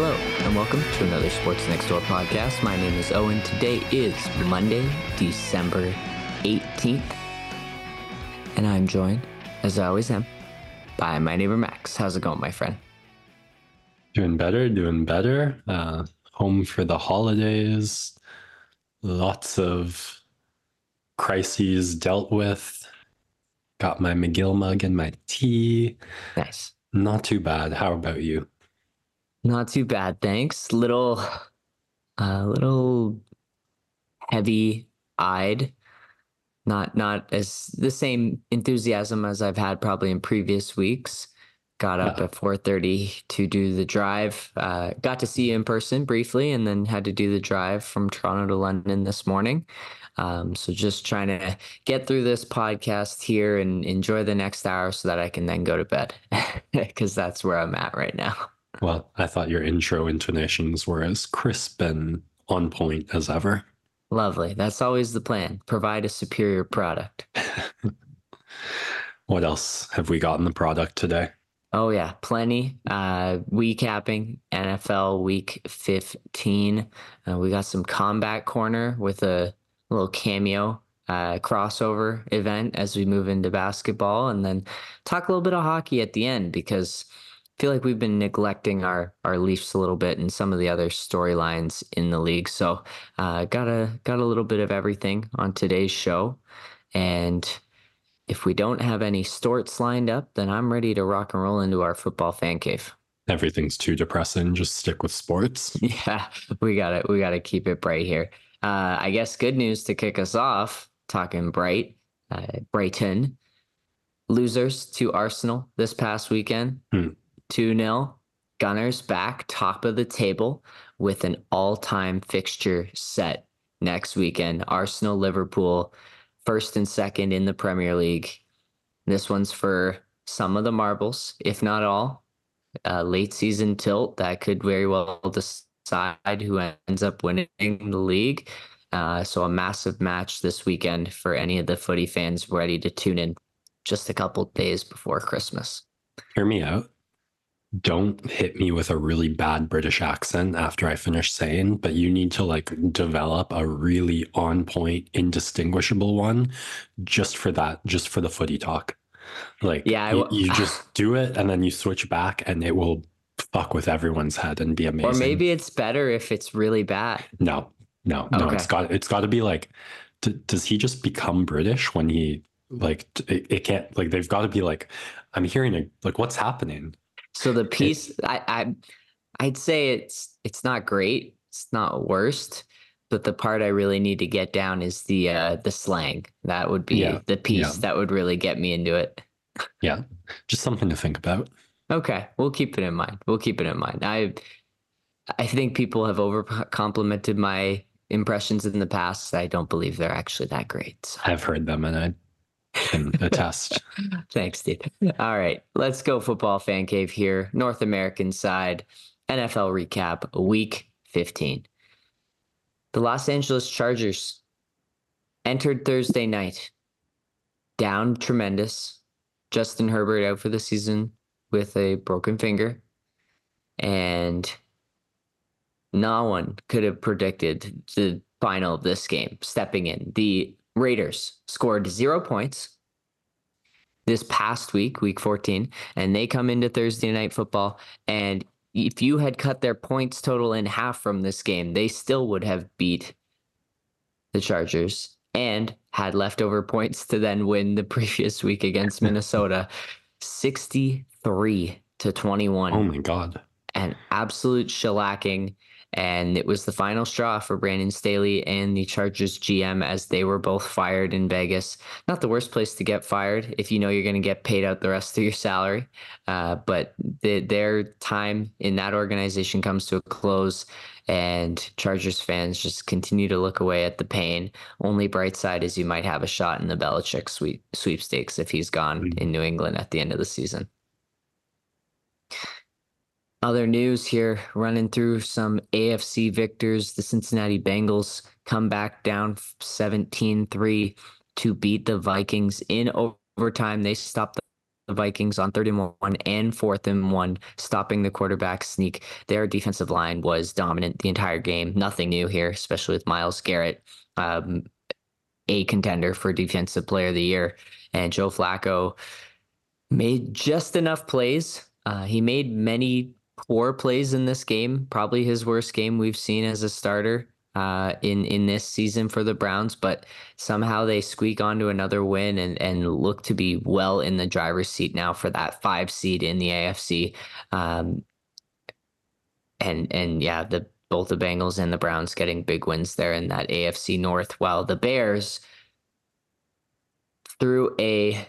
Hello, and welcome to another Sports Next Door podcast. My name is Owen. Today is Monday, December 18th, and I'm joined, as I always am, by my neighbor Max. How's it going, my friend? Doing better. Home for the holidays. Lots of crises dealt with. Got my McGill mug and my tea. Nice. Not too bad. How about you? Not too bad, thanks. Little heavy-eyed. Not as the same enthusiasm as I've had probably in previous weeks. Got up at 4:30 to do the drive. Got to see you in person briefly, and then had to do the drive from Toronto to London this morning. So just trying to get through this podcast here and enjoy the next hour so that I can then go to bed, because that's where I'm at right now. Well, I thought your intro intonations were as crisp and on point as ever. Lovely. That's always the plan. Provide a superior product. What else have we got in the product today? Oh, yeah. Plenty. Recapping NFL Week 15. We got some Combat Corner with a little cameo crossover event as we move into basketball. And then talk a little bit of hockey at the end, because I feel like we've been neglecting our Leafs a little bit and some of the other storylines in the league. So got a little bit of everything on today's show. And if we don't have any storts lined up, then I'm ready to rock and roll into our football fan cave. Everything's too depressing. Just stick with sports. Yeah, we got to keep it bright here. I guess good news to kick us off, talking Brighton. Losers to Arsenal this past weekend. 2-0, Gunners back top of the table with an all-time fixture set next weekend. Arsenal, Liverpool, first and second in the Premier League. This one's for some of the marbles, if not all. A late season tilt that could very well decide who ends up winning the league. So a massive match this weekend for any of the footy fans ready to tune in just a couple days before Christmas. Hear me out. Don't hit me with a really bad British accent after I finish saying, but you need to develop a really on point, indistinguishable one just for the footy talk. You just do it and then you switch back and it will fuck with everyone's head and be amazing. Or maybe it's better if it's really bad. No, okay. It's got to be does he just become British when he it can't, they've got to be I'm hearing it, what's happening? So the piece, I'd say it's not great, it's not worst, but the part I really need to get down is the slang. That would be the piece that would really get me into it. Yeah, just something to think about. Okay, we'll keep it in mind. I think people have overcomplimented my impressions in the past. I don't believe they're actually that great. So. I've heard them, and I can attest. Thanks, dude. All right, let's go football fan cave here. North American side, NFL recap, week 15. The Los Angeles Chargers entered Thursday night down tremendous. Justin Herbert out for the season with a broken finger. And no one could have predicted the final of this game. Stepping in, the Raiders scored 0 points this past week 14, and they come into Thursday Night Football, and if you had cut their points total in half from this game, they still would have beat the Chargers and had leftover points to then win the previous week against Minnesota 63-21. Oh my God. An absolute shellacking. And it was the final straw for Brandon Staley and the Chargers GM, as they were both fired in Vegas. Not the worst place to get fired if you know you're going to get paid out the rest of your salary. But their time in that organization comes to a close, and Chargers fans just continue to look away at the pain. Only bright side is you might have a shot in the Belichick sweepstakes if he's gone in New England at the end of the season. Other news here, running through some AFC victors. The Cincinnati Bengals come back down 17-3 to beat the Vikings in overtime. They stopped the Vikings on 3rd and 1 and 4th and 1, stopping the quarterback sneak. Their defensive line was dominant the entire game. Nothing new here, especially with Myles Garrett, a contender for Defensive Player of the Year. And Joe Flacco made just enough plays. He made many poor plays in this game, probably his worst game we've seen as a starter in this season for the Browns, but somehow they squeak onto another win and look to be well in the driver's seat now for that 5 seed in the AFC. Yeah, both the Bengals and the Browns getting big wins there in that AFC North, while the Bears, through a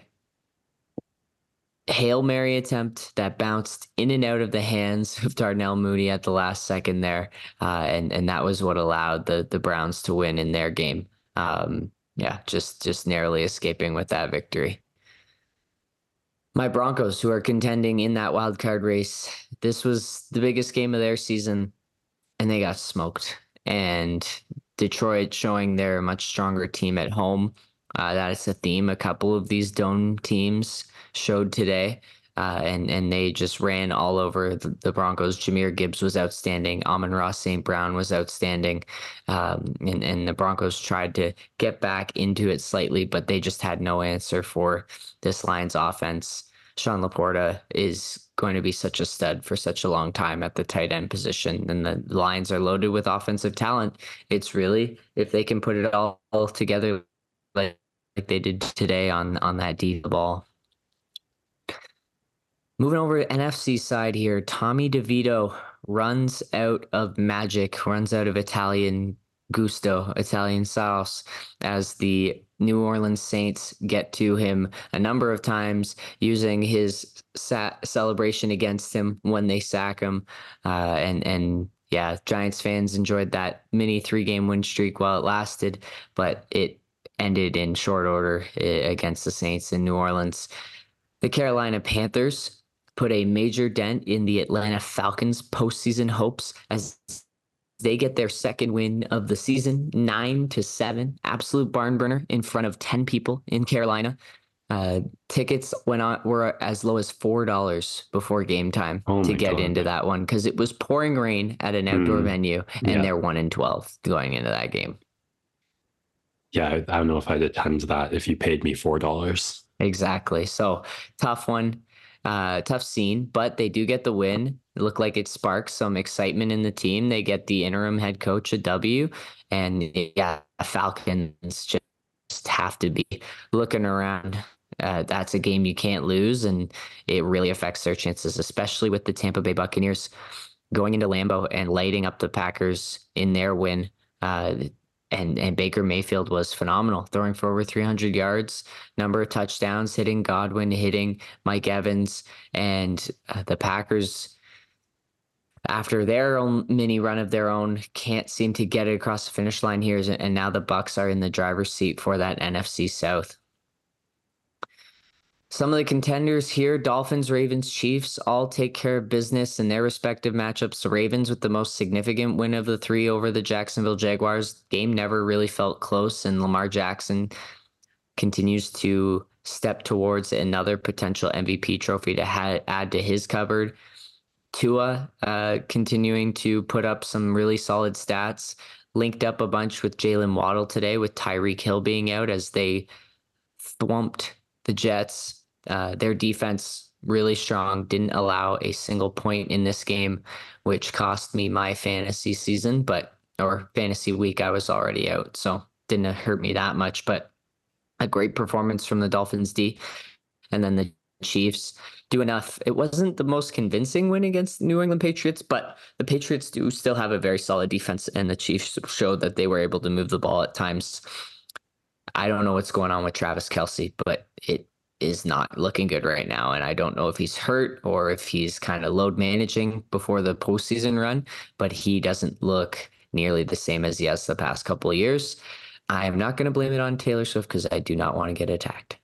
Hail Mary attempt that bounced in and out of the hands of Darnell Mooney at the last second there, and that was what allowed the Browns to win in their game. Just narrowly escaping with that victory. My Broncos, who are contending in that wild card race, this was the biggest game of their season, and they got smoked. And Detroit showing they're a much stronger team at home. That is a theme. A couple of these dome teams showed today, and they just ran all over the Broncos. Jameer Gibbs was outstanding. Amon-Ra St. Brown was outstanding. And the Broncos tried to get back into it slightly, but they just had no answer for this Lions offense. Sean Laporta is going to be such a stud for such a long time at the tight end position, and the Lions are loaded with offensive talent. It's really, if they can put it all together like they did today on that deep ball. Moving over to NFC side here, Tommy DeVito runs out of magic, runs out of Italian gusto, Italian sauce, as the New Orleans Saints get to him a number of times using his celebration against him when they sack him. Yeah, Giants fans enjoyed that mini 3-game win streak while it lasted, but it ended in short order against the Saints in New Orleans. The Carolina Panthers put a major dent in the Atlanta Falcons' postseason hopes as they get their second win of the season, 9-7, absolute barn burner in front of 10 people in Carolina. Tickets were as low as $4 before game time to get into that one because it was pouring rain at an outdoor venue, and they're 1-12 going into that game. Yeah, I don't know if I'd attend that if you paid me $4. Exactly. So tough one. Tough scene, but they do get the win. It looked like it sparks some excitement in the team. They get the interim head coach a W, and yeah, Falcons just have to be looking around. That's a game you can't lose, and it really affects their chances, especially with the Tampa Bay Buccaneers going into Lambeau and lighting up the Packers in their win. And Baker Mayfield was phenomenal, throwing for over 300 yards, number of touchdowns, hitting Godwin, hitting Mike Evans. And the Packers, after their own mini run of their own, can't seem to get it across the finish line here. And now the Bucs are in the driver's seat for that NFC South. Some of the contenders here, Dolphins, Ravens, Chiefs, all take care of business in their respective matchups. The Ravens with the most significant win of the three over the Jacksonville Jaguars. Game never really felt close, and Lamar Jackson continues to step towards another potential MVP trophy to add to his cupboard. Tua continuing to put up some really solid stats. Linked up a bunch with Jalen Waddle today, with Tyreek Hill being out as they thumped the Jets. Their defense really strong, didn't allow a single point in this game, which cost me my fantasy season, or fantasy week. I was already out, so didn't hurt me that much, but a great performance from the Dolphins D. And then the Chiefs do enough. It wasn't the most convincing win against New England Patriots, but the Patriots do still have a very solid defense, and the Chiefs showed that they were able to move the ball at times. I don't know what's going on with Travis Kelce, but it is not looking good right now. And I don't know if he's hurt or if he's kind of load managing before the postseason run, but he doesn't look nearly the same as he has the past couple of years. I am not going to blame it on Taylor Swift because I do not want to get attacked.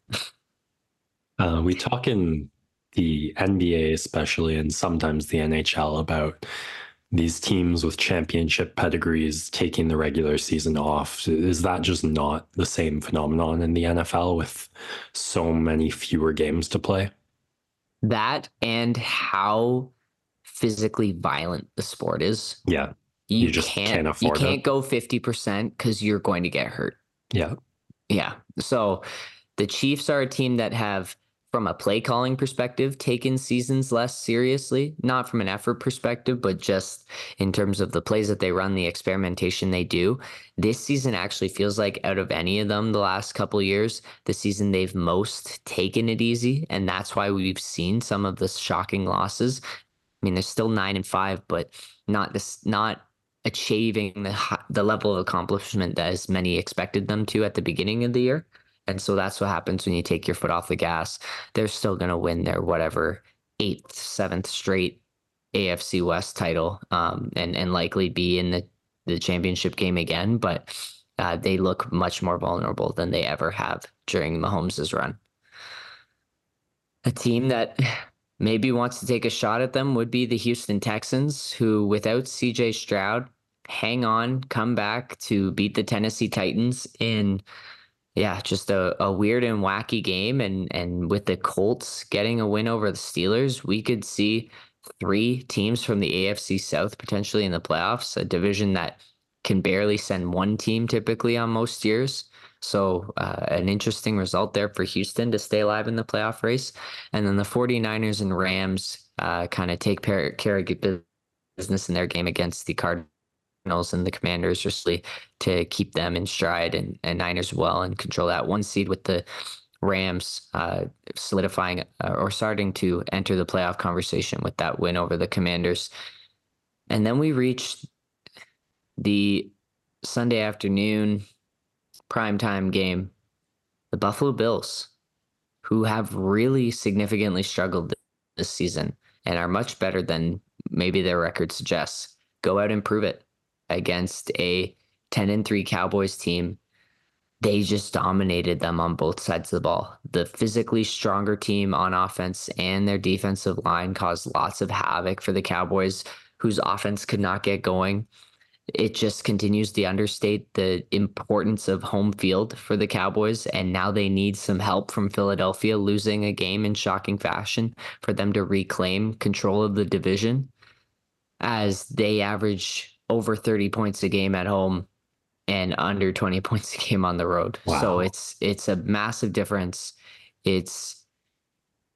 We talk in the NBA especially, and sometimes the NHL, about these teams with championship pedigrees taking the regular season off. Is that just not the same phenomenon in the NFL with so many fewer games to play? That and how physically violent the sport is. Yeah. You just can't afford it. You can't go 50% because you're going to get hurt. Yeah. Yeah. So the Chiefs are a team that have, from a play calling perspective, taken seasons less seriously, not from an effort perspective, but just in terms of the plays that they run, the experimentation they do. This season actually feels like, out of any of them the last couple of years, the season they've most taken it easy. And that's why we've seen some of the shocking losses. I mean, they're still 9-5, but not achieving the level of accomplishment that as many expected them to at the beginning of the year. And so that's what happens when you take your foot off the gas. They're still going to win their whatever 7th straight AFC West title, and likely be in the championship game again. But they look much more vulnerable than they ever have during Mahomes' run. A team that maybe wants to take a shot at them would be the Houston Texans, who without CJ Stroud hang on, come back to beat the Tennessee Titans in just a weird and wacky game. And with the Colts getting a win over the Steelers, we could see 3 teams from the AFC South potentially in the playoffs, a division that can barely send one team typically on most years. So an interesting result there for Houston to stay alive in the playoff race. And then the 49ers and Rams kind of take care of business in their game against the Cardinals and the Commanders, just to keep them in stride, and Niners well, and control that one seed, with the Rams solidifying or starting to enter the playoff conversation with that win over the Commanders. And then we reached the Sunday afternoon primetime game, the Buffalo Bills, who have really significantly struggled this season and are much better than maybe their record suggests, go out and prove it against a 10-3 Cowboys team. They just dominated them on both sides of the ball. The physically stronger team on offense and their defensive line caused lots of havoc for the Cowboys, whose offense could not get going. It just continues to understate the importance of home field for the Cowboys, and now they need some help from Philadelphia, losing a game in shocking fashion, for them to reclaim control of the division, as they average over 30 points a game at home and under 20 points a game on the road. Wow. So it's a massive difference. It's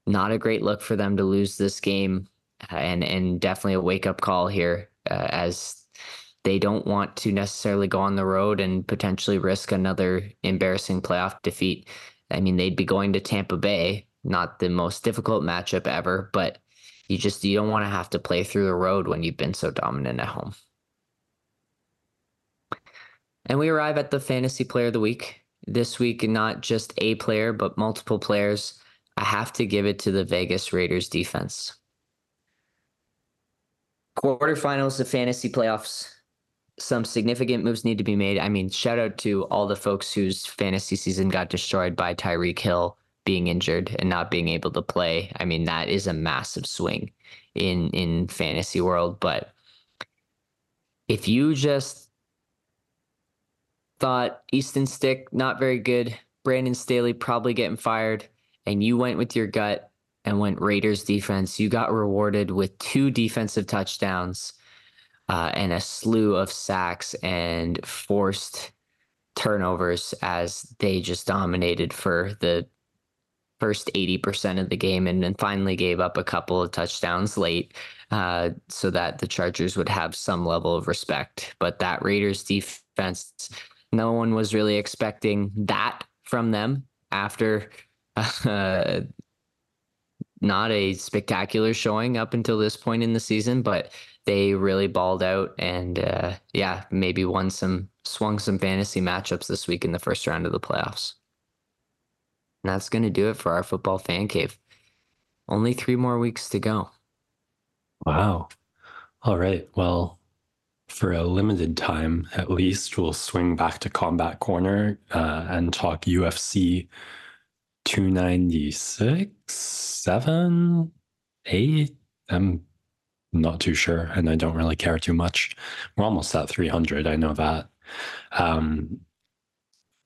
not a great look for them to lose this game, and definitely a wake-up call here, as they don't want to necessarily go on the road and potentially risk another embarrassing playoff defeat. I mean, they'd be going to Tampa Bay, not the most difficult matchup ever, but you don't want to have to play through the road when you've been so dominant at home. And we arrive at the fantasy player of the week. This week, not just a player, but multiple players. I have to give it to the Vegas Raiders defense. Quarterfinals of fantasy playoffs. Some significant moves need to be made. I mean, shout out to all the folks whose fantasy season got destroyed by Tyreek Hill being injured and not being able to play. I mean, that is a massive swing in fantasy world. But if you just thought Easton Stick, not very good, Brandon Staley probably getting fired, and you went with your gut and went Raiders defense, you got rewarded with 2 defensive touchdowns, and a slew of sacks and forced turnovers, as they just dominated for the first 80% of the game, and then finally gave up a couple of touchdowns late, so that the Chargers would have some level of respect. But that Raiders defense, no one was really expecting that from them after not a spectacular showing up until this point in the season, but they really balled out, and maybe swung some fantasy matchups this week in the first round of the playoffs. And that's going to do it for our football fan cave. Only 3 more weeks to go. Wow. All right. Well, for a limited time, at least, we'll swing back to Combat Corner and talk UFC 296, 7, 8, not too sure, and I don't really care too much. We're almost at 300, I know that. A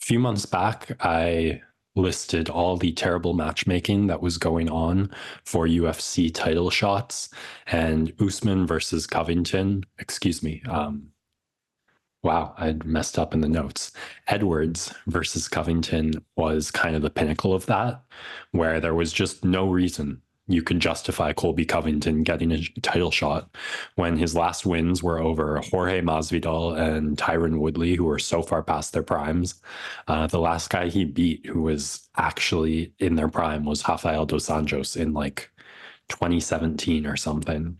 few months back, I listed all the terrible matchmaking that was going on for UFC title shots, and Usman versus Covington, wow, I messed up in the notes. Edwards versus Covington was kind of the pinnacle of that, where there was just no reason you could justify Colby Covington getting a title shot when his last wins were over Jorge Masvidal and Tyron Woodley, who were so far past their primes. The last guy he beat who was actually in their prime was Rafael dos Anjos in like 2017 or something.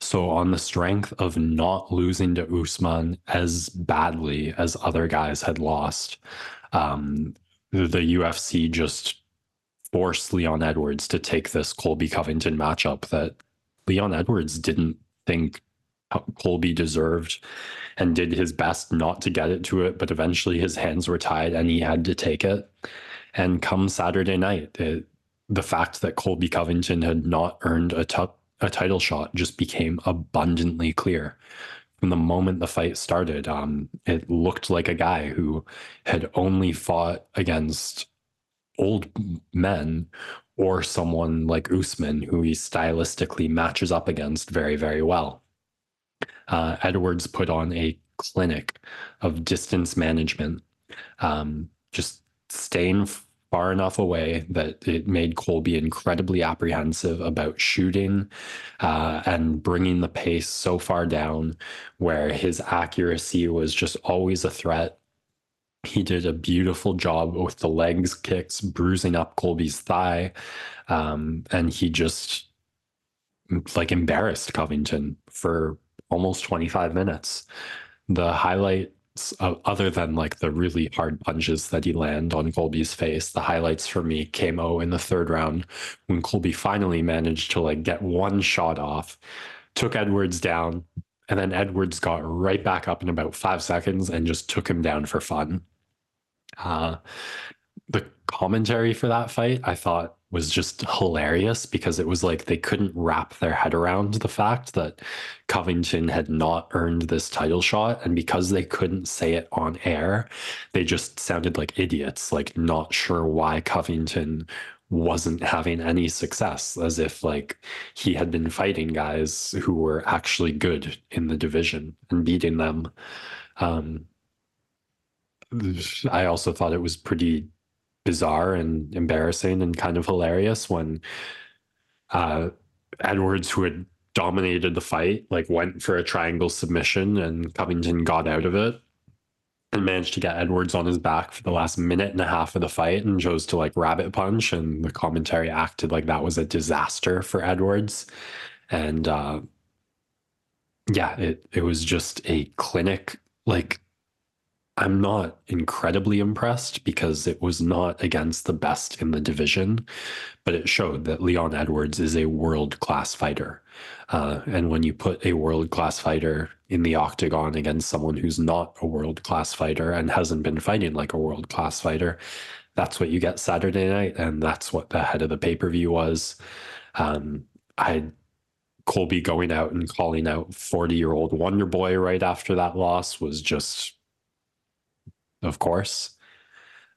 So on the strength of not losing to Usman as badly as other guys had lost, the UFC just forced Leon Edwards to take this Colby Covington matchup that Leon Edwards didn't think Colby deserved, and did his best not to get it to it, but eventually his hands were tied and he had to take it. And come Saturday night, the fact that Colby Covington had not earned a title shot just became abundantly clear. From the moment the fight started, it looked like a guy who had only fought against old men or someone like Usman, who he stylistically matches up against very, very well. Edwards put on a clinic of distance management, just staying far enough away that it made Colby incredibly apprehensive about shooting, and bringing the pace so far down where his accuracy was just always a threat. He did a beautiful job with the legs kicks, bruising up Colby's thigh, and he just like embarrassed Covington for almost 25 minutes. The highlight, other than like the really hard punches that he landed on Colby's face, the highlights for me came in the third round when Colby finally managed to like get one shot off, took Edwards down, and then Edwards got right back up in about 5 seconds and just took him down for fun. The commentary for that fight, I thought, was just hilarious, because it was like they couldn't wrap their head around the fact that Covington had not earned this title shot, and because they couldn't say it on air, they just sounded like idiots, like not sure why Covington wasn't having any success, as if like he had been fighting guys who were actually good in the division and beating them. I also thought it was pretty bizarre and embarrassing and kind of hilarious when Edwards, who had dominated the fight, like went for a triangle submission and Covington got out of it and managed to get Edwards on his back for the last minute and a half of the fight and chose to like rabbit punch, and the commentary acted like that was a disaster for Edwards. And yeah, it was just a clinic. Like, I'm not incredibly impressed because it was not against the best in the division, but it showed that Leon Edwards is a world-class fighter. And when you put a world-class fighter in the octagon against someone who's not a world-class fighter and hasn't been fighting like a world-class fighter, that's what you get Saturday night, and that's what the head of the pay-per-view was. Colby going out and calling out 40-year-old Wonder Boy right after that loss was just... of course.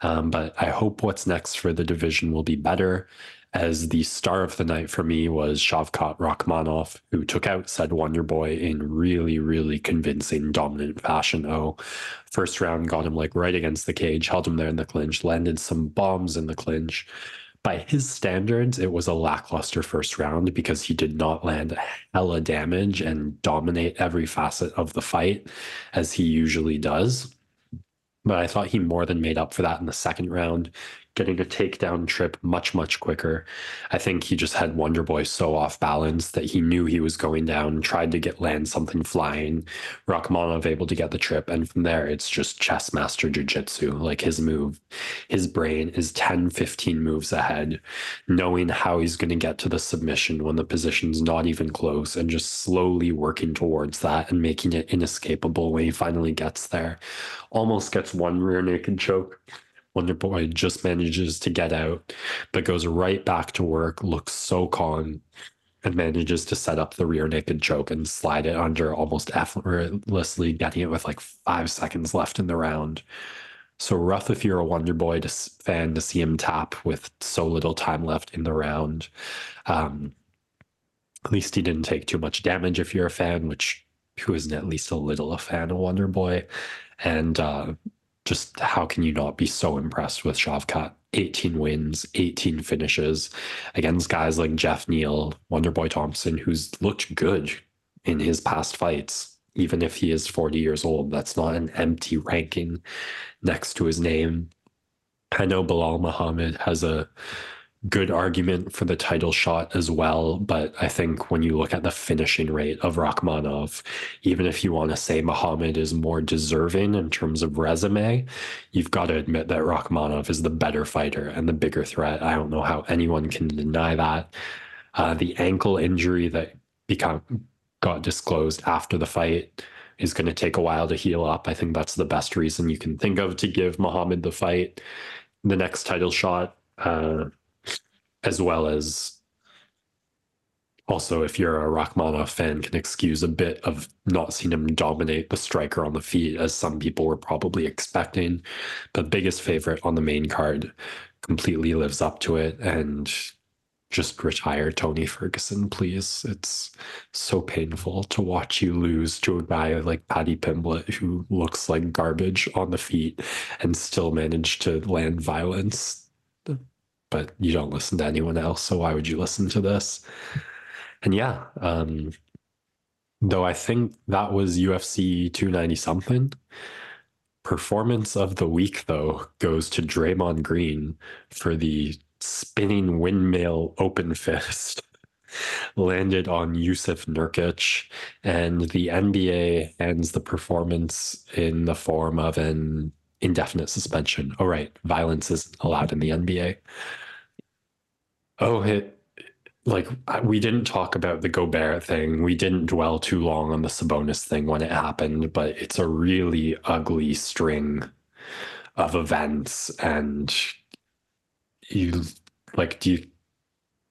But I hope what's next for the division will be better, as the star of the night for me was Shavkat Rakhmonov, who took out said Wonder Boy in really, really convincing, dominant fashion. First round got him like right against the cage, held him there in the clinch, landed some bombs in the clinch. By his standards, it was a lackluster first round because he did not land hella damage and dominate every facet of the fight as he usually does. But I thought he more than made up for that in the second round, getting a takedown trip much, much quicker. I think he just had Wonder Boy so off balance that he knew he was going down, tried to land something flying. Rakhmonov able to get the trip, and from there, it's just chess master jiu-jitsu. Like, his brain is 10, 15 moves ahead, knowing how he's going to get to the submission when the position's not even close, and just slowly working towards that and making it inescapable when he finally gets there. Almost gets one rear naked choke. Wonder Boy just manages to get out, but goes right back to work, looks so calm, and manages to set up the rear naked choke and slide it under almost effortlessly, getting it with like 5 seconds left in the round. So rough if you're a Wonder Boy fan to see him tap with so little time left in the round. At least he didn't take too much damage if you're a fan, which who isn't at least a little a fan of Wonder Boy? And just how can you not be so impressed with Shavkat? 18 wins, 18 finishes against guys like Jeff Neal, Wonderboy Thompson, who's looked good in his past fights. Even if he is 40 years old, that's not an empty ranking next to his name. I know Bilal Muhammad has a good argument for the title shot as well, but I think when you look at the finishing rate of Rakhmonov, even if you want to say Muhammad is more deserving in terms of resume, you've got to admit that Rakhmonov is the better fighter and the bigger threat. I don't know how anyone can deny that. The ankle injury that got disclosed after the fight is going to take a while to heal up. I think that's the best reason you can think of to give Muhammad the fight. The next title shot, as well as also if you're a Rakhmonov fan can excuse a bit of not seeing him dominate the striker on the feet as some people were probably expecting. But biggest favorite on the main card completely lives up to it. And just retire Tony Ferguson, please. It's so painful to watch you lose to a guy like Paddy Pimblett who looks like garbage on the feet and still managed to land violence. But you don't listen to anyone else, so why would you listen to this? And yeah, though I think that was UFC 290-something. Performance of the week, though, goes to Draymond Green for the spinning windmill open fist landed on Yusuf Nurkic, and the NBA ends the performance in the form of an indefinite suspension. Oh, right. Violence isn't allowed in the NBA. Oh, we didn't talk about the Gobert thing. We didn't dwell too long on the Sabonis thing when it happened, but it's a really ugly string of events. And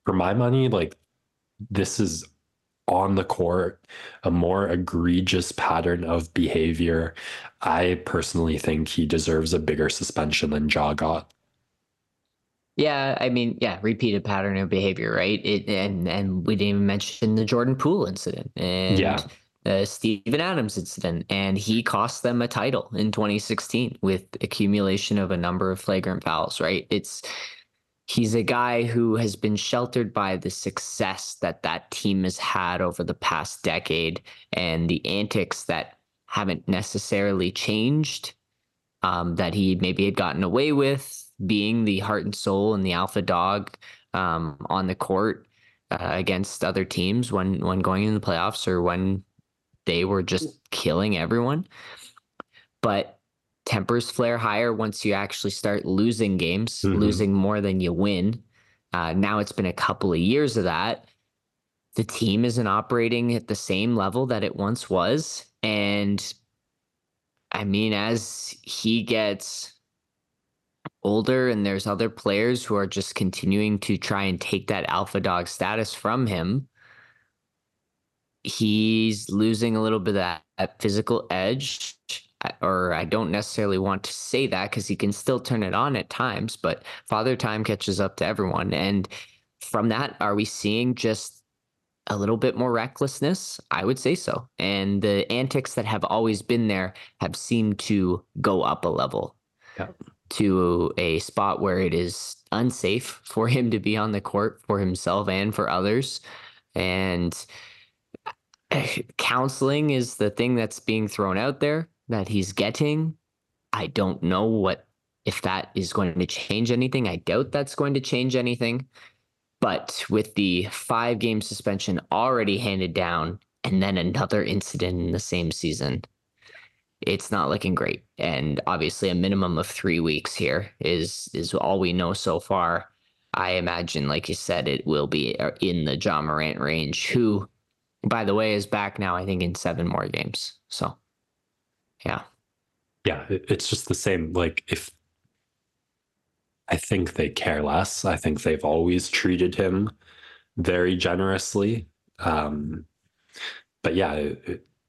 for my money, this is on the court, a more egregious pattern of behavior. I personally think he deserves a bigger suspension than Ja got. Yeah, I mean, yeah, repeated pattern of behavior, right? And we didn't even mention the Jordan Poole incident and the Steven Adams incident, and he cost them a title in 2016 with accumulation of a number of flagrant fouls, right? He's a guy who has been sheltered by the success that team has had over the past decade and the antics that haven't necessarily changed, that he maybe had gotten away with being the heart and soul and the alpha dog on the court against other teams when going into the playoffs or when they were just killing everyone. But tempers flare higher once you actually start losing games, losing more than you win. Now it's been a couple of years of that. The team isn't operating at the same level that it once was. And I mean, as he gets older and there's other players who are just continuing to try and take that alpha dog status from him, he's losing a little bit of that physical edge. Or I don't necessarily want to say that because he can still turn it on at times, but Father Time catches up to everyone. And from that, are we seeing just a little bit more recklessness? I would say so. And the antics that have always been there have seemed to go up a level to a spot where it is unsafe for him to be on the court for himself and for others. And counseling is the thing that's being thrown out there that he's getting. I don't know if that is going to change anything. I doubt that's going to change anything. But with the 5-game suspension already handed down and then another incident in the same season, it's not looking great. And obviously a minimum of 3 weeks here is all we know so far. I imagine, like you said, it will be in the Ja Morant range, who, by the way, is back now, I think, in 7 more games. So Yeah, it's just the same. If I think they care less, I think they've always treated him very generously. But yeah,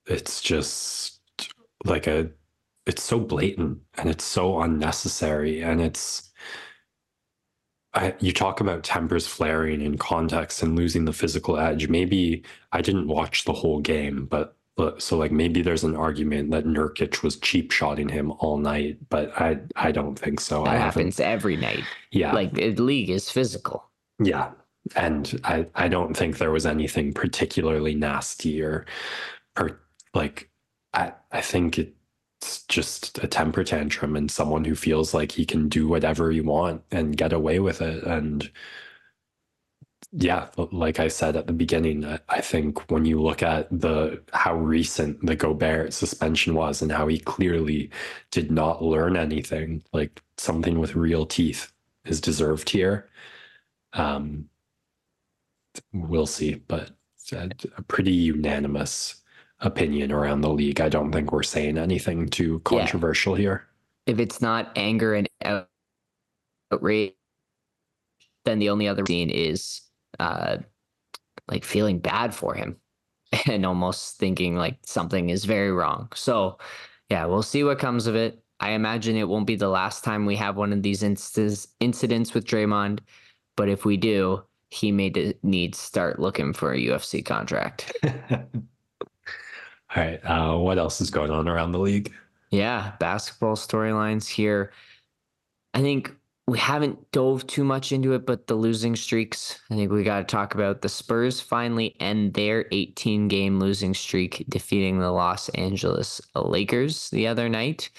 it's just like a it's so blatant and it's so unnecessary. And it's, you talk about tempers flaring in context and losing the physical edge. Maybe I didn't watch the whole game, but so like maybe there's an argument that Nurkic was cheap-shotting him all night, but I don't think so. That happens every night. Yeah. Like the league is physical. Yeah. And I don't think there was anything particularly nasty or like, I think it's just a temper tantrum and someone who feels like he can do whatever he wants and get away with it. And yeah, like I said at the beginning, I think when you look at how recent the Gobert suspension was and how he clearly did not learn anything, like something with real teeth is deserved here. We'll see, but a pretty unanimous opinion around the league. I don't think we're saying anything too controversial here. If it's not anger and outrage, then the only other scene is like feeling bad for him and almost thinking like something is very wrong. So yeah, we'll see what comes of it. I imagine it won't be the last time we have one of these incidents with Draymond, but if we do, he may need to start looking for a UFC contract. All right. What else is going on around the league? Yeah, basketball storylines here. I think we haven't dove too much into it, but the losing streaks, I think we got to talk about. The Spurs finally end their 18-game losing streak, defeating the Los Angeles Lakers the other night.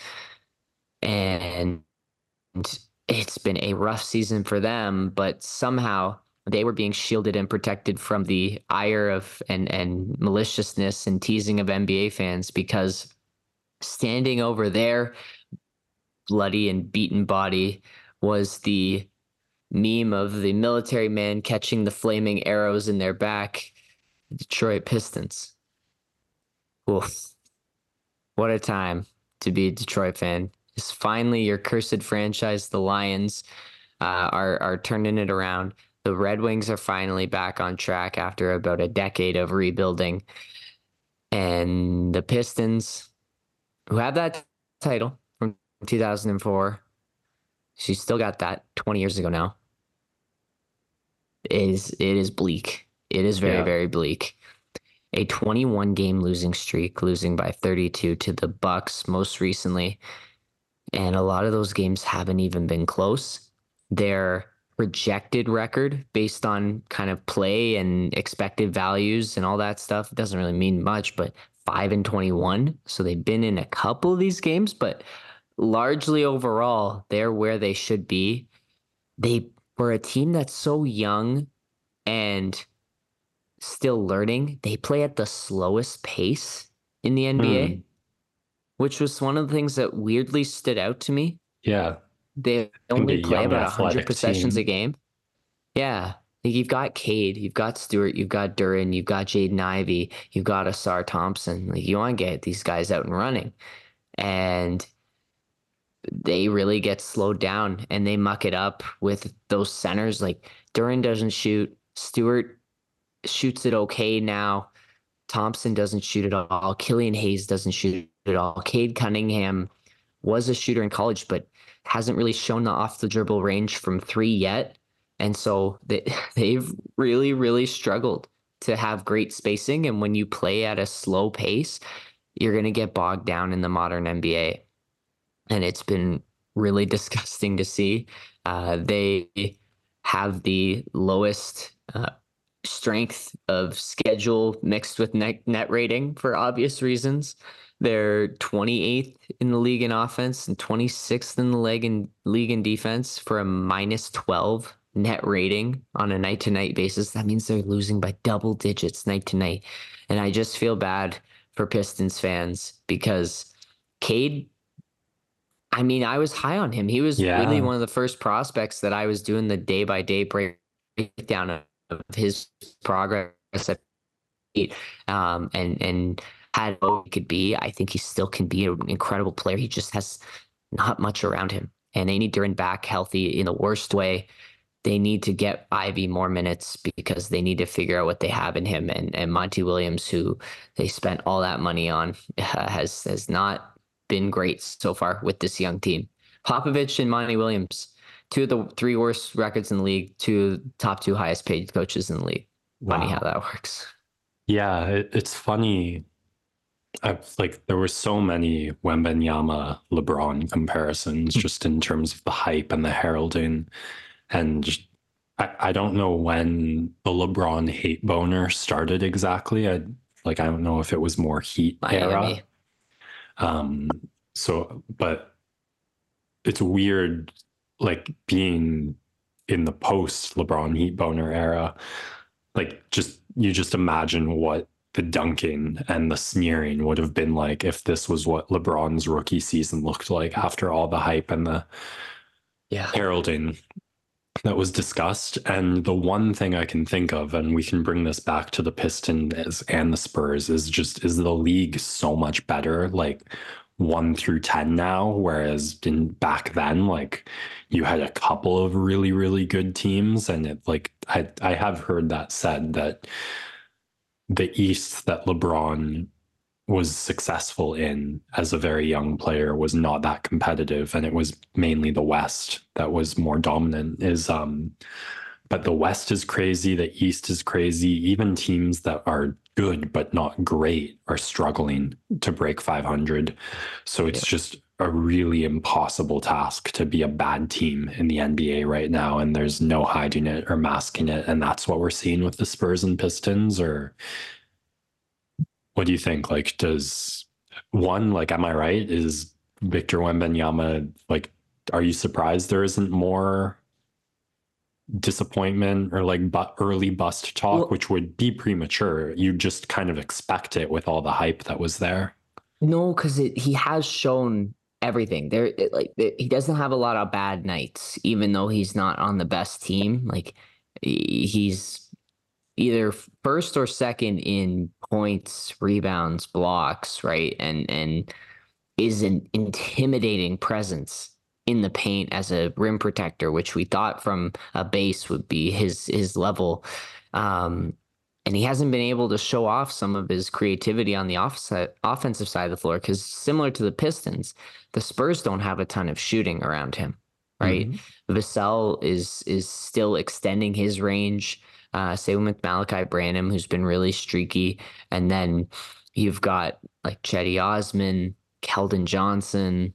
And it's been a rough season for them, but somehow they were being shielded and protected from the ire of and maliciousness and teasing of NBA fans, because standing over their bloody and beaten body was the meme of the military man catching the flaming arrows in their back. The Detroit Pistons. Oof. What a time to be a Detroit fan. It's finally your cursed franchise, the Lions, are turning it around. The Red Wings are finally back on track after about a decade of rebuilding. And the Pistons, who have that title from 2004, she still got that 20 years ago now. It is bleak. It is very, very bleak. A 21-game losing streak, losing by 32 to the Bucks most recently. And a lot of those games haven't even been close. They're projected record based on kind of play and expected values and all that stuff. It doesn't really mean much, but 5-21. So they've been in a couple of these games, but largely overall, they're where they should be. They were a team that's so young and still learning. They play at the slowest pace in the NBA, which was one of the things that weirdly stood out to me. Yeah. They only play about 100 possessions a game. Yeah. You've got Cade, you've got Stewart, you've got Duren, you've got Jaden Ivey, you've got Asar Thompson. Like, you want to get these guys out and running. And they really get slowed down and they muck it up with those centers. Like, Duren doesn't shoot. Stewart shoots it okay now. Thompson doesn't shoot at all. Killian Hayes doesn't shoot at all. Cade Cunningham was a shooter in college, but hasn't really shown the off-the-dribble range from three yet. And so they've really, really struggled to have great spacing. And when you play at a slow pace, you're going to get bogged down in the modern NBA. And it's been really disgusting to see. They have the lowest strength of schedule mixed with net rating for obvious reasons. They're 28th in the league in offense and 26th in the league in defense for a -12 net rating on a night-to-night basis. That means they're losing by double digits night-to-night. And I just feel bad for Pistons fans because Cade, I mean, I was high on him. He was really one of the first prospects that I was doing the day-by-day breakdown of his progress at and had what he could be. I think he still can be an incredible player. He just has not much around him. And they need Duren back healthy in the worst way. They need to get Ivy more minutes because they need to figure out what they have in him. And Monty Williams, who they spent all that money on, has not been great so far with this young team. Popovich and Monty Williams, two of the three worst records in the league, top two highest paid coaches in the league. Wow. Funny how that works. Yeah, it's funny. There were so many Wembanyama, LeBron comparisons just in terms of the hype and the heralding. And I don't know when the LeBron hate boner started exactly. I don't know if it was more Heat Miami era. But it's weird, being in the post LeBron heat boner era, you just imagine what the dunking and the sneering would have been like if this was what LeBron's rookie season looked like after all the hype and the heralding that was discussed. And the one thing I can think of, and we can bring this back to the Pistons and the Spurs, is the league so much better, 1 through 10 now, whereas back then, you had a couple of really, really good teams, and I have heard that said that the East that LeBron was successful in as a very young player was not that competitive, and it was mainly the West that was more dominant. But the West is crazy, the East is crazy. Even teams that are good but not great are struggling to break 500. So it's just a really impossible task to be a bad team in the NBA right now, and there's no hiding it or masking it, and that's what we're seeing with the Spurs and Pistons. Or what do you think? Am I right? Is Victor Wembanyama, are you surprised there isn't more disappointment or early bust talk, which would be premature? You just kind of expect it with all the hype that was there. No, because he has shown everything there. He doesn't have a lot of bad nights, even though he's not on the best team. He's either first or second in points, rebounds, blocks, right? And is an intimidating presence in the paint as a rim protector, which we thought from a base would be his level. And he hasn't been able to show off some of his creativity on the offensive side of the floor, because similar to the Pistons, the Spurs don't have a ton of shooting around him, right? Mm-hmm. Vassell is still extending his range. Same with Malachi Branham, who's been really streaky. And then you've got Chetty Osman, Keldon Johnson,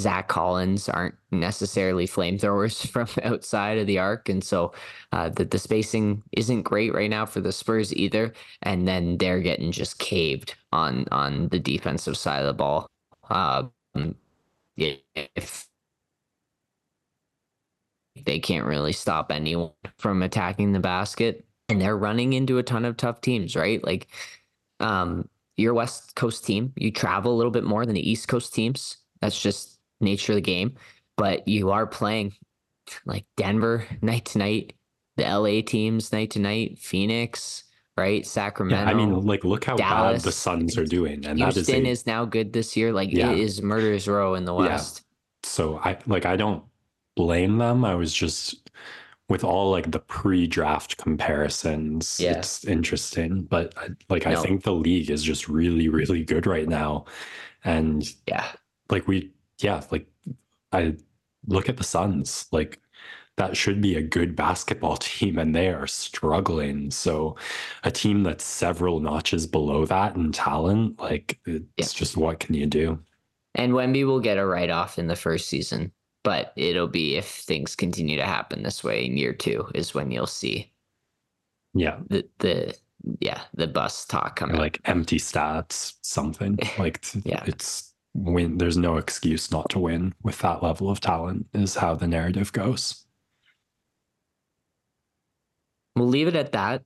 Zach Collins aren't necessarily flamethrowers from outside of the arc. And so the spacing isn't great right now for the Spurs either. And then they're getting just caved on the defensive side of the ball. If they can't really stop anyone from attacking the basket, and they're running into a ton of tough teams, right? Your West Coast team, you travel a little bit more than the East Coast teams. That's just nature of the game, but you are playing Denver night to night, the LA teams night to night, Phoenix, right? Sacramento. Yeah, look how Dallas, bad the Suns are doing, and Houston is now good this year. It is murderer's row in the West. Yeah. So I don't blame them. I was just with all the pre-draft comparisons. Yeah. It's interesting, but I think the league is just really, really good right now, and I look at the Suns, that should be a good basketball team, and they are struggling. So a team that's several notches below that in talent, just what can you do? And Wemby will get a write-off in the first season, but it'll be, if things continue to happen this way in year two, is when you'll see the bus talk coming. Empty stats, something it's... Win. There's no excuse not to win with that level of talent, is how the narrative goes. We'll leave it at that,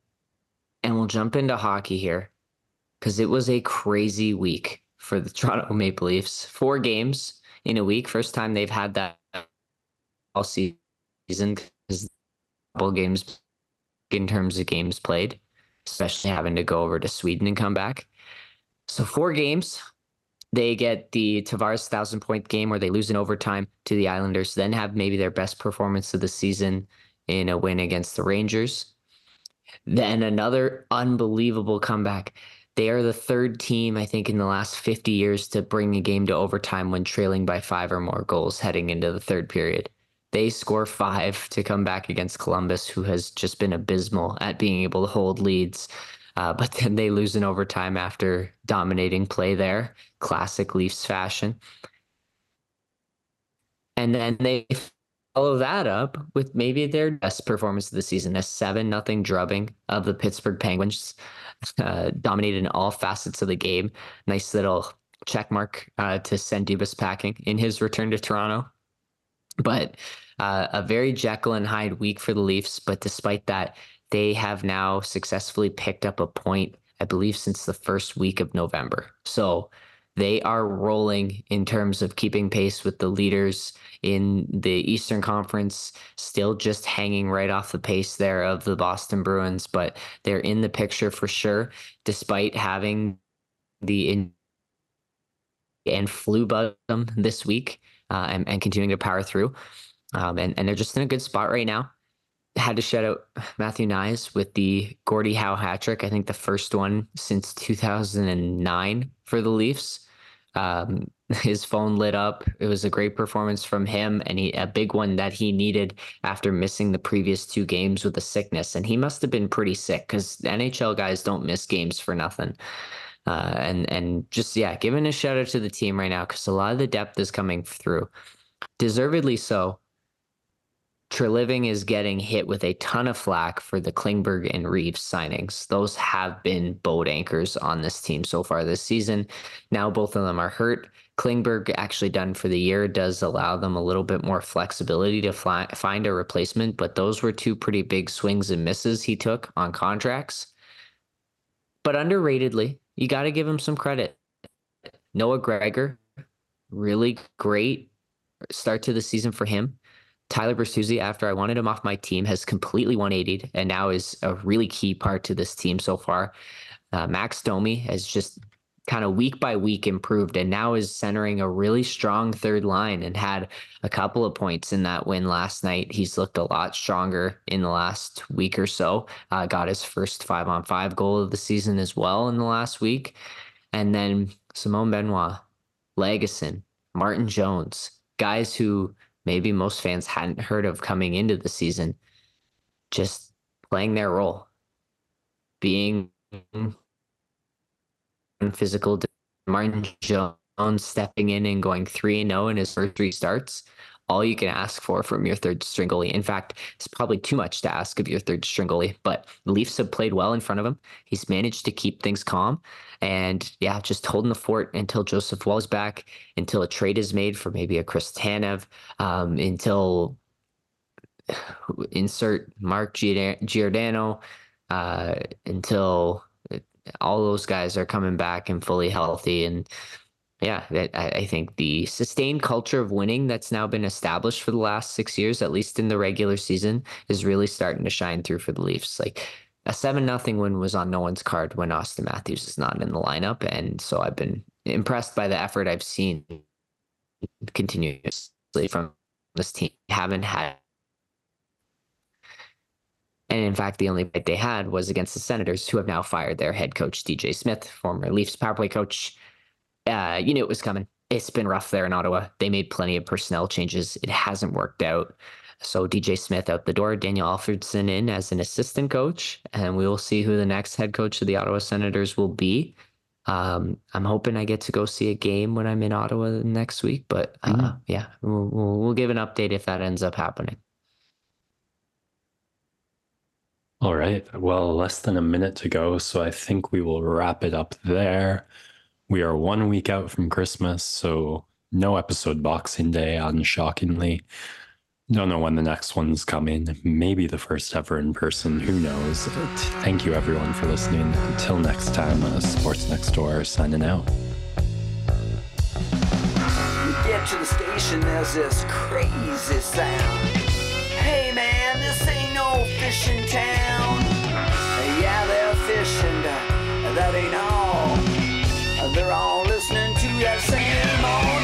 and we'll jump into hockey here, because it was a crazy week for the Toronto Maple Leafs. 4 games in a week. First time they've had that all season, because double games in terms of games played, especially having to go over to Sweden and come back. So 4 games. They get the Tavares 1,000-point game where they lose in overtime to the Islanders, then have maybe their best performance of the season in a win against the Rangers. Then another unbelievable comeback. They are the third team, I think, in the last 50 years to bring a game to overtime when trailing by 5 or more goals heading into the third period. They score 5 to come back against Columbus, who has just been abysmal at being able to hold leads. But then they lose in overtime after dominating play there. Classic Leafs fashion. And then they follow that up with maybe their best performance of the season, a 7-0 drubbing of the Pittsburgh Penguins. Dominated in all facets of the game. Nice little check mark to send Dubas packing in his return to Toronto. But a very Jekyll and Hyde week for the Leafs. But despite that, they have now successfully picked up a point, I believe, since the first week of November. So they are rolling in terms of keeping pace with the leaders in the Eastern Conference, still just hanging right off the pace there of the Boston Bruins, but they're in the picture for sure, despite having the flu bug this week and continuing to power through. And they're just in a good spot right now. Had to shout out Matthew Nyes with the Gordie Howe hat trick, I think the first one since 2009 for the Leafs. His phone lit up. It was a great performance from him, and a big one that he needed after missing the previous 2 games with a sickness. And he must have been pretty sick, because NHL guys don't miss games for nothing. And just, yeah, giving a shout out to the team right now, because a lot of the depth is coming through. Deservedly so. Treliving is getting hit with a ton of flack for the Klingberg and Reeves signings. Those have been boat anchors on this team so far this season. Now both of them are hurt. Klingberg, actually done for the year, does allow them a little bit more flexibility to find a replacement, but those were 2 pretty big swings and misses he took on contracts. But underratedly, you got to give him some credit. Noah Gregor, really great start to the season for him. Tyler Bertuzzi, after I wanted him off my team, has completely 180'd and now is a really key part to this team so far. Max Domi has just kind of week by week improved and now is centering a really strong third line and had a couple of points in that win last night. He's looked a lot stronger in the last week or so. Got his first 5-on-5 goal of the season as well in the last week. And then Simone Benoit, Lagesson, Martin Jones, guys who maybe most fans hadn't heard of coming into the season, just playing their role, being physical. Martin Jones stepping in and going 3-0 in his first 3 starts, all you can ask for from your third string goalie. In fact, it's probably too much to ask of your third string goalie, but the Leafs have played well in front of him. He's managed to keep things calm and, yeah, just holding the fort until Joseph Wall's back, until a trade is made for maybe a Chris Tanev, until insert Mark Giordano, until all those guys are coming back and fully healthy. And yeah, I think the sustained culture of winning that's now been established for the last 6 years, at least in the regular season, is really starting to shine through for the Leafs. Like a 7-0 win was on no one's card when Austin Matthews is not in the lineup. And so I've been impressed by the effort I've seen continuously from this team. Haven't had. And in fact, the only bite they had was against the Senators, who have now fired their head coach, DJ Smith, former Leafs power play coach. You knew it was coming. It's been rough there in Ottawa. They made plenty of personnel changes. It hasn't worked out. So DJ Smith out the door, Daniel Alfredson in as an assistant coach, and we will see who the next head coach of the Ottawa Senators will be. I'm hoping I get to go see a game when I'm in Ottawa next week, but yeah, we'll give an update if that ends up happening. All right. Well, less than a minute to go, so I think we will wrap it up there. We are 1 week out from Christmas, so no episode Boxing Day, unshockingly. Don't know when the next one's coming. Maybe the first ever in person, who knows. But thank you everyone for listening. Until next time, Sports Next Door signing out. You get to the station, there's this crazy sound. Hey man, this ain't no fishing town. Yeah, they're fishing, that ain't all. They're all listening to that same old